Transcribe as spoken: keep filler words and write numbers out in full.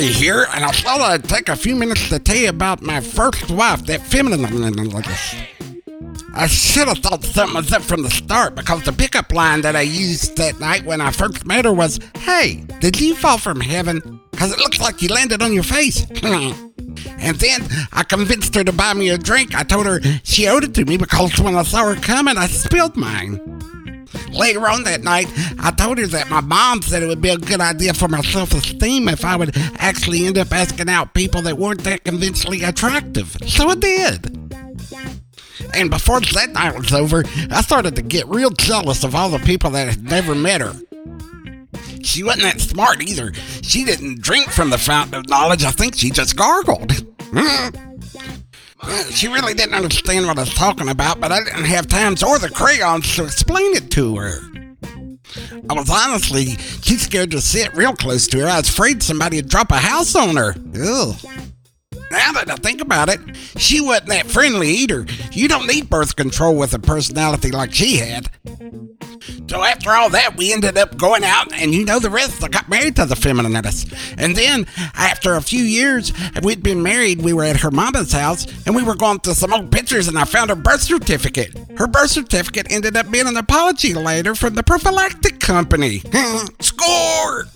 Roy here, and I thought I'd take a few minutes to tell you about my first wife, that feminine. I should have thought something was up from the start, because the pickup line that I used that night when I first met her was, "Hey, did you fall from heaven? Because it looks like you landed on your face." And then I convinced her to buy me a drink. I told her she owed it to me because when I saw her coming, I spilled mine. Later on that night, I told her that my mom said it would be a good idea for my self-esteem if I would actually end up asking out people that weren't that conventionally attractive. So I did. And before that night was over, I started to get real jealous of all the people that had never met her. She wasn't that smart either. She didn't drink from the fountain of knowledge. I think she just gargled. She really didn't understand what I was talking about, but I didn't have times or the crayons to explain it to her. I was honestly too scared to sit real close to her. I was afraid somebody would drop a house on her. Ugh. Now that I think about it, she wasn't that friendly either. You don't need birth control with a personality like she had. So after all that, we ended up going out, and you know the rest. I got married to the feminist. And then, after a few years, we'd been married, we were at her mama's house, and we were going through some old pictures, and I found her birth certificate. Her birth certificate ended up being an apology letter from the prophylactic company. Score!